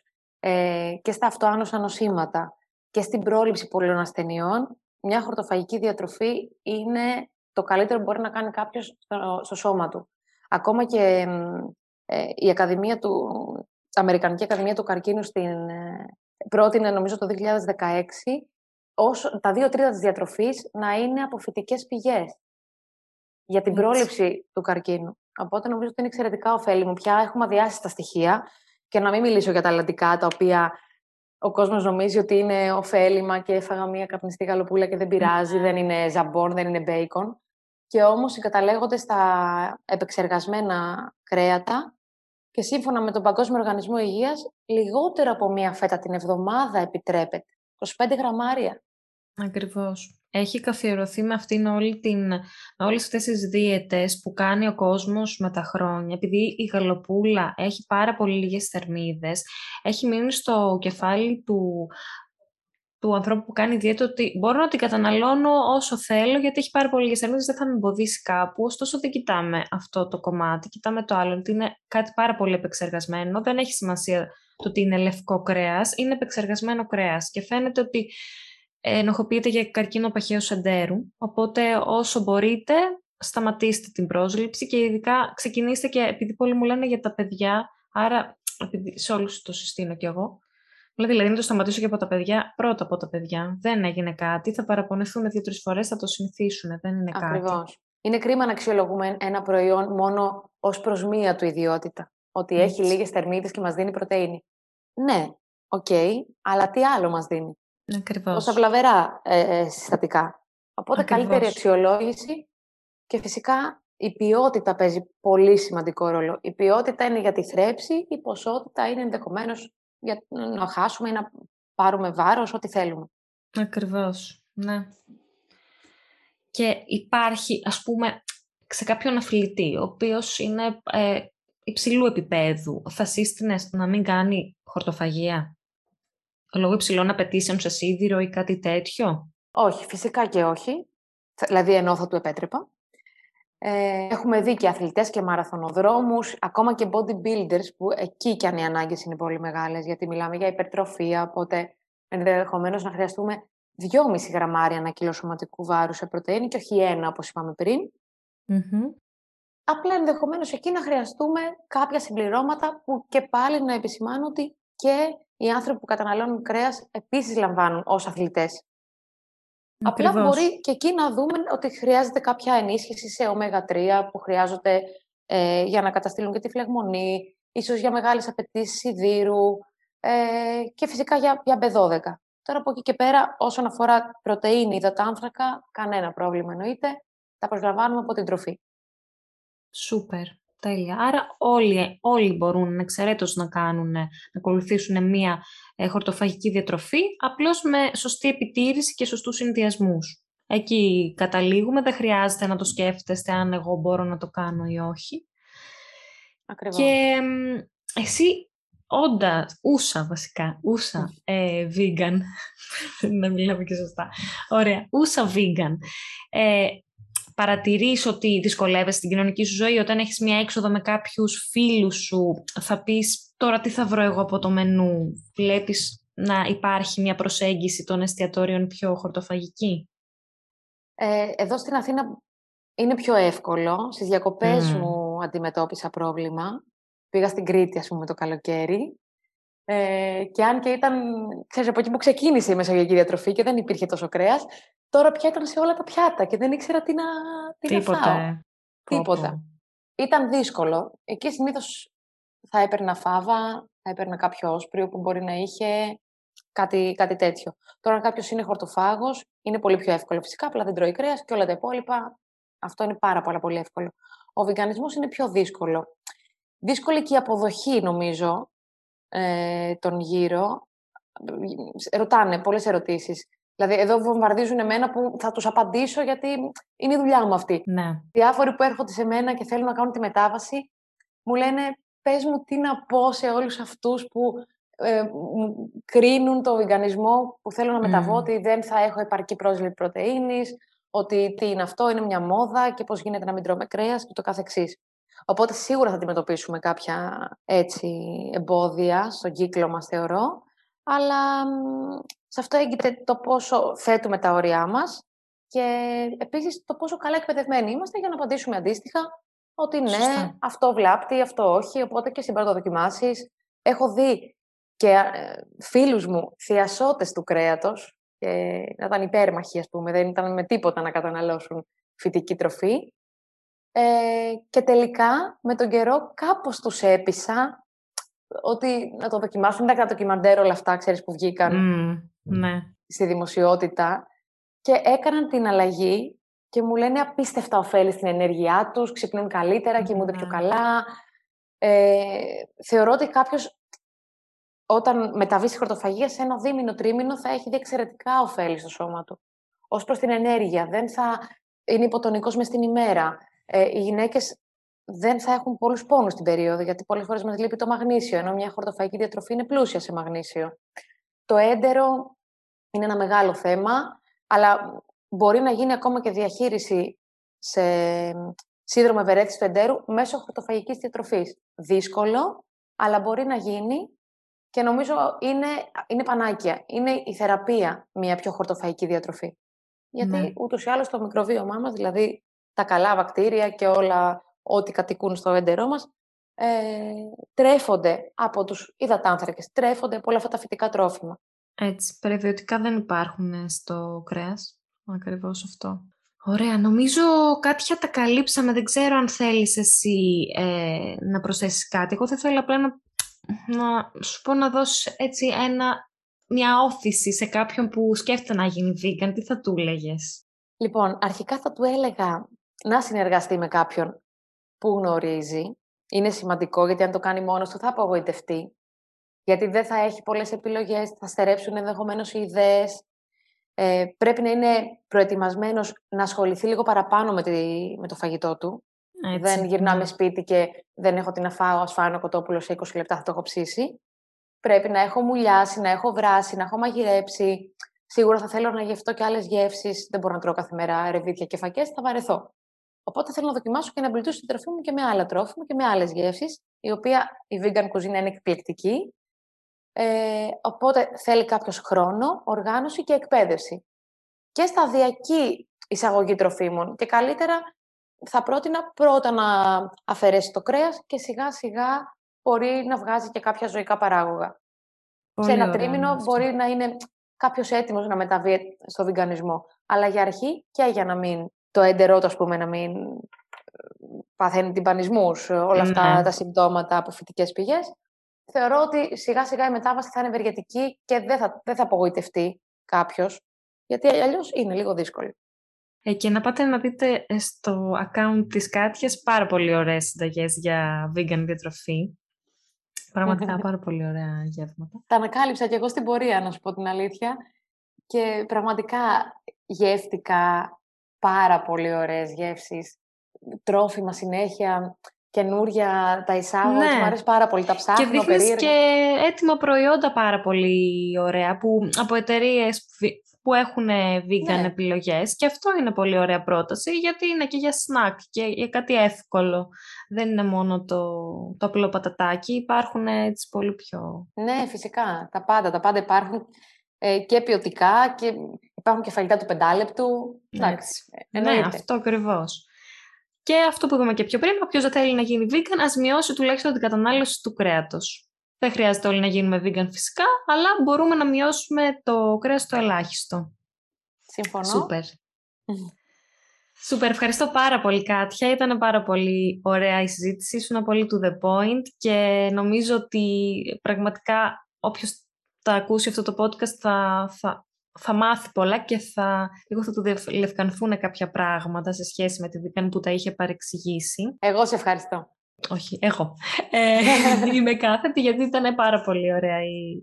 και στα αυτοάνοσα νοσήματα και στην πρόληψη πολλών ασθενειών, μια χορτοφαγική διατροφή είναι το καλύτερο που μπορεί να κάνει κάποιος στο σώμα του. Ακόμα και η Αμερικανική Ακαδημία του Καρκίνου πρότεινε, νομίζω, το 2016 τα 2/3 της διατροφής να είναι από φυτικές πηγές για την πρόληψη του καρκίνου. Οπότε νομίζω ότι είναι εξαιρετικά ωφέλιμο. Πια έχουμε αδειάσει τα στοιχεία, και να μην μιλήσω για τα αλλαντικά, τα οποία ο κόσμος νομίζει ότι είναι ωφέλιμα και έφαγα μία καπνιστή γαλοπούλα και δεν πειράζει, δεν είναι ζαμπόν, δεν είναι μπέικον. Και όμως συγκαταλέγονται στα επεξεργασμένα κρέατα και σύμφωνα με τον Παγκόσμιο Οργανισμό Υγείας, λιγότερο από μία φέτα την εβδομάδα επιτρέπεται. 25 γραμμάρια. Ακριβώς. Έχει καθιερωθεί με αυτήν όλες αυτές τις δίαιτες που κάνει ο κόσμος με τα χρόνια. Επειδή η γαλοπούλα έχει πάρα πολύ λίγες θερμίδες, έχει μείνει στο κεφάλι του ανθρώπου που κάνει δίαιτα ότι μπορώ να την καταναλώνω όσο θέλω, γιατί έχει πάρα πολύ λίγες θερμίδες, δεν θα με εμποδίσει κάπου. Ωστόσο, δεν κοιτάμε αυτό το κομμάτι, κοιτάμε το άλλο, ότι είναι κάτι πάρα πολύ επεξεργασμένο. Δεν έχει σημασία το ότι είναι λευκό κρέας, είναι επεξεργασμένο κρέας, και φαίνεται ότι ενοχοποιείται για καρκίνο παχαίου εντέρου. Οπότε, όσο μπορείτε, σταματήστε την πρόσληψη, και ειδικά ξεκινήστε, και επειδή πολλοί μου λένε για τα παιδιά, άρα σε όλους το συστήνω κι εγώ. Δηλαδή, να το σταματήσω και από τα παιδιά, πρώτα από τα παιδιά. Δεν έγινε κάτι, θα παραπονεθούν 2-3 φορές, θα το συνηθίσουν. Δεν είναι κάτι. Ακριβώς. Είναι κρίμα να αξιολογούμε ένα προϊόν μόνο ως προς μία του ιδιότητα. Ότι έχει λίγες θερμίδες και μας δίνει πρωτεΐνη. Ναι, αλλά τι άλλο μας δίνει? Ακριβώς. Όσα βλαβερά συστατικά. Οπότε καλύτερη αξιολόγηση, και φυσικά η ποιότητα παίζει πολύ σημαντικό ρόλο. Η ποιότητα είναι για τη θρέψη, η ποσότητα είναι ενδεχομένως για να χάσουμε ή να πάρουμε βάρος, ό,τι θέλουμε. Ακριβώς, ναι. Και υπάρχει, ας πούμε, σε κάποιον αθλητή, ο οποίος είναι υψηλού επίπεδου, θα σύστηνες να μην κάνει χορτοφαγία λόγω υψηλών απαιτήσεων σε σίδηρο ή κάτι τέτοιο? Όχι, φυσικά και όχι. Δηλαδή, ενώ θα του επέτρεπα. Έχουμε δει και αθλητές και μαραθωνοδρόμους, ακόμα και bodybuilders, που εκεί κι αν οι ανάγκες είναι πολύ μεγάλες, γιατί μιλάμε για υπερτροφία, οπότε ενδεχομένως να χρειαστούμε 2,5 γραμμάρια ανά κιλό σωματικού βάρου σε πρωτεΐνη και όχι 1, όπως είπαμε πριν. Απλά ενδεχομένως εκεί να χρειαστούμε κάποια συμπληρώματα, που και πάλι να επισημάνω ότι και οι άνθρωποι που καταναλώνουν κρέας επίσης λαμβάνουν ως αθλητές. Ακριβώς. Απλά μπορεί και εκεί να δούμε ότι χρειάζεται κάποια ενίσχυση σε ωμέγα-3 που χρειάζονται για να καταστήλουν και τη φλεγμονή, ίσως για μεγάλες απαιτήσεις σιδήρου και φυσικά για B12. Τώρα από εκεί και πέρα, όσον αφορά πρωτεΐνη, υδατάνθρακα, κανένα πρόβλημα εννοείται. Τα προσλαμβάνουμε από την τροφή. Σούπερ, τέλεια. Άρα όλοι μπορούν εξαιρέτως να ακολουθήσουν μία χορτοφαγική διατροφή, απλώς με σωστή επιτήρηση και σωστούς συνδυασμούς. Εκεί καταλήγουμε, δεν χρειάζεται να το σκέφτεστε αν εγώ μπορώ να το κάνω ή όχι. Ακριβώς. Και εσύ... ούσα vegan, να μιλάμε και σωστά, ωραία, ούσα vegan, παρατηρείς ότι δυσκολεύεσαι στην κοινωνική σου ζωή όταν έχεις μια έξοδο με κάποιους φίλους σου, θα πεις τώρα τι θα βρω εγώ από το μενού, βλέπεις να υπάρχει μια προσέγγιση των εστιατόριων πιο χορτοφαγική? Εδώ στην Αθήνα είναι πιο εύκολο, στις διακοπές μου αντιμετώπισα πρόβλημα. Πήγα στην Κρήτη, ας πούμε, το καλοκαίρι. Και αν και ήταν, ξέρεις, από εκεί που ξεκίνησε η μεσογειακή διατροφή και δεν υπήρχε τόσο κρέας, τώρα πια ήταν σε όλα τα πιάτα και δεν ήξερα τι να φάω. Τίποτα. Ήταν δύσκολο. Εκεί συνήθως θα έπαιρνα φάβα, θα έπαιρνα κάποιο όσπριο που μπορεί να είχε, κάτι τέτοιο. Τώρα, αν κάποιος είναι χορτοφάγος, είναι πολύ πιο εύκολο. Φυσικά, απλά δεν τρώει κρέας και όλα τα υπόλοιπα. Αυτό είναι πάρα πολύ εύκολο. Ο βιγκανισμός είναι πιο δύσκολο. Δύσκολη και η αποδοχή, νομίζω, τον γύρο. Ρωτάνε πολλές ερωτήσεις. Δηλαδή, εδώ βομβαρδίζουν εμένα που θα τους απαντήσω γιατί είναι η δουλειά μου αυτή. Ναι. Διάφοροι που έρχονται σε μένα και θέλουν να κάνουν τη μετάβαση, μου λένε πες μου τι να πω σε όλους αυτούς που κρίνουν το βιγκανισμό, που θέλω να μεταβώ, ότι δεν θα έχω επαρκή πρόσληψη πρωτεΐνης, ότι τι είναι αυτό, είναι μια μόδα και πώς γίνεται να μην τρώμε κρέας και το καθεξής. Οπότε σίγουρα θα αντιμετωπίσουμε κάποια έτσι εμπόδια στον κύκλο μας, θεωρώ. Αλλά σε αυτό έγκυται το πόσο θέτουμε τα όρια μας και επίσης το πόσο καλά εκπαιδευμένοι είμαστε για να απαντήσουμε αντίστοιχα ότι ναι, σωστά, αυτό βλάπτει, αυτό όχι, οπότε και συμπέρα το δοκιμάσεις. Έχω δει και φίλους μου θειασότες του κρέατος και να ήταν υπέρμαχοι, ας πούμε, δεν ήταν με τίποτα να καταναλώσουν φυτική τροφή. Και τελικά με τον καιρό κάπως τους έπεισα ότι να το δοκιμάσουν, να καταδοκιμαντέρω όλα αυτά, ξέρεις, που βγήκαν στη δημοσιότητα και έκαναν την αλλαγή και μου λένε απίστευτα ωφέλη στην ενέργειά τους, ξυπνούν καλύτερα, κοιμούνται πιο καλά. Θεωρώ ότι κάποιος όταν μεταβεί στη χορτοφαγία σε 1-3 μήνο θα έχει δει εξαιρετικά ωφέλη στο σώμα του. Ως προς την ενέργεια, δεν θα είναι υποτονικός μες την ημέρα. Οι γυναίκες δεν θα έχουν πολλούς πόνους την περίοδο, γιατί πολλές φορές μας λείπει το μαγνήσιο, ενώ μια χορτοφαγική διατροφή είναι πλούσια σε μαγνήσιο. Το έντερο είναι ένα μεγάλο θέμα, αλλά μπορεί να γίνει ακόμα και διαχείριση σε σύνδρομο ευερέθησης του εντέρου μέσω χορτοφαγικής διατροφής. Δύσκολο, αλλά μπορεί να γίνει και νομίζω είναι πανάκια. Είναι η θεραπεία μια πιο χορτοφαγική διατροφή. Γιατί ούτως ή άλλως το μικροβίωμά μας, δηλαδή τα καλά βακτήρια και όλα ό,τι κατοικούν στο έντερό μας, τρέφονται από τους υδατάνθρακες, τρέφονται από όλα αυτά τα φυτικά τρόφιμα. Έτσι, πρεβιωτικά δεν υπάρχουν στο κρέας, ακριβώς αυτό. Ωραία, νομίζω κάποια τα καλύψαμε, δεν ξέρω αν θέλεις εσύ να προσθέσεις κάτι. Εγώ θα ήθελα απλά να σου πω να δώσεις έτσι μια όθηση σε κάποιον που σκέφτεται να γίνει vegan, τι θα του έλεγες? Λοιπόν, αρχικά θα του έλεγα να συνεργαστεί με κάποιον που γνωρίζει. Είναι σημαντικό, γιατί αν το κάνει μόνος του θα απογοητευτεί. Γιατί δεν θα έχει πολλές επιλογές, θα στερέψουν ενδεχομένως οι ιδέες. Πρέπει να είναι προετοιμασμένος να ασχοληθεί λίγο παραπάνω με το φαγητό του. Έτσι, δεν γυρνάμε σπίτι και δεν έχω τι να φάω, ας φάω ένα κοτόπουλο σε 20 λεπτά, θα το έχω ψήσει. Πρέπει να έχω μουλιάσει, να έχω βράσει, να έχω μαγειρέψει. Σίγουρα θα θέλω να γευτώ και άλλες γεύσεις. Δεν μπορώ να τρώω κάθε μέρα ρεβίδια και φακές, θα βαρεθώ. Οπότε θέλω να δοκιμάσω και να εμπλουτίσω την τροφή μου και με άλλα τρόφιμα και με άλλες γεύσεις, η οποία η vegan κουζίνα είναι εκπληκτική. Οπότε θέλει κάποιος χρόνο, οργάνωση και εκπαίδευση. Και σταδιακή εισαγωγή τροφίμων. Και καλύτερα θα πρότεινα πρώτα να αφαιρέσει το κρέας και σιγά σιγά μπορεί να βγάζει και κάποια ζωικά παράγωγα. Πολύ σε ένα τρίμηνο μπορεί να είναι κάποιος έτοιμος να μεταβεί στο βιγκανισμό. Αλλά για αρχή και για να μην το έντερό του, ας πούμε, να μην παθαίνει τυμπανισμούς, όλα αυτά τα συμπτώματα από φυτικές πηγές. Θεωρώ ότι σιγά σιγά η μετάβαση θα είναι ευεργετική και δεν θα απογοητευτεί κάποιος, γιατί αλλιώς είναι λίγο δύσκολη. Και να πάτε να δείτε στο account της Κάτιας πάρα πολύ ωραίες συνταγές για vegan διατροφή. Πραγματικά πάρα πολύ ωραία γεύματα. Τα ανακάλυψα και εγώ στην πορεία, να σου πω την αλήθεια. Και πραγματικά γεύτηκα πάρα πολύ ωραίες γεύσεις. Τρόφιμα συνέχεια, καινούρια, τα εισάγω. Ναι. Μου αρέσει πάρα πολύ, τα ψάχνω. Και δείχνεις και έτοιμα προϊόντα πάρα πολύ ωραία που, από εταιρείες που έχουν vegan επιλογές. Και αυτό είναι πολύ ωραία πρόταση, γιατί είναι και για snack και για κάτι εύκολο. Δεν είναι μόνο το απλό πατατάκι, υπάρχουν έτσι πολύ πιο... Ναι, φυσικά. Τα πάντα υπάρχουν και ποιοτικά και υπάρχουν και φαγητά του 5 λεπτού. Εντάξει. Ναι, αυτό ακριβώς. Και αυτό που είπαμε και πιο πριν, όποιος δεν θέλει να γίνει vegan, ας μειώσει τουλάχιστον την κατανάλωση του κρέατος. Δεν χρειάζεται όλοι να γίνουμε vegan φυσικά, αλλά μπορούμε να μειώσουμε το κρέας στο ελάχιστο. Συμφωνώ. Σούπερ, ευχαριστώ πάρα πολύ, Κάτια. Ήταν πάρα πολύ ωραία η συζήτηση, ήσουν πολύ to the point και νομίζω ότι πραγματικά όποιος θα ακούσει αυτό το podcast θα μάθει πολλά και λίγο θα του διευκανθούν κάποια πράγματα σε σχέση με τη vegan που τα είχε παρεξηγήσει. Εγώ σε ευχαριστώ. Όχι, εγώ. Είμαι κάθετη, γιατί ήταν πάρα πολύ ωραία η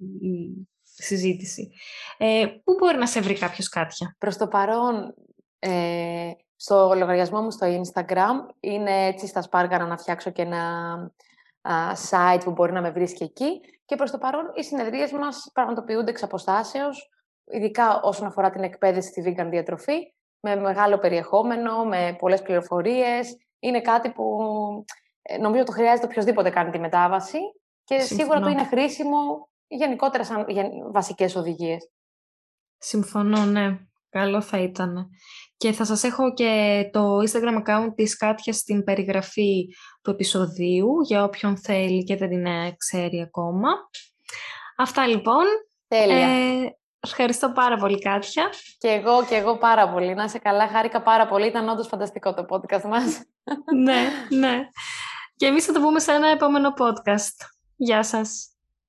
συζήτηση. Πού μπορεί να σε βρει κάποιος, Κάτια? Προς το παρόν, στο λογαριασμό μου στο Instagram, είναι έτσι στα σπάργανα να φτιάξω και ένα site που μπορεί να με βρίσκει εκεί. Και προς το παρόν, οι συνεδρίες μας πραγματοποιούνται εξ αποστάσεως, ειδικά όσον αφορά την εκπαίδευση στη vegan διατροφή, με μεγάλο περιεχόμενο, με πολλές πληροφορίες. Είναι κάτι που νομίζω το χρειάζεται οποιοδήποτε κάνει τη μετάβαση και σίγουρα το είναι χρήσιμο γενικότερα σαν βασικές οδηγίες. Συμφωνώ, ναι. Καλό θα ήταν. Και θα σας έχω και το Instagram account της Κάτιας στην περιγραφή του επεισοδίου για όποιον θέλει και δεν την ξέρει ακόμα. Αυτά λοιπόν. Τέλεια. Ευχαριστώ πάρα πολύ, Κάτια. Και εγώ πάρα πολύ. Να είσαι καλά, χάρηκα πάρα πολύ. Ήταν όντως φανταστικό το podcast μας. Ναι. Και εμείς θα το πούμε σε ένα επόμενο podcast. Γεια σας.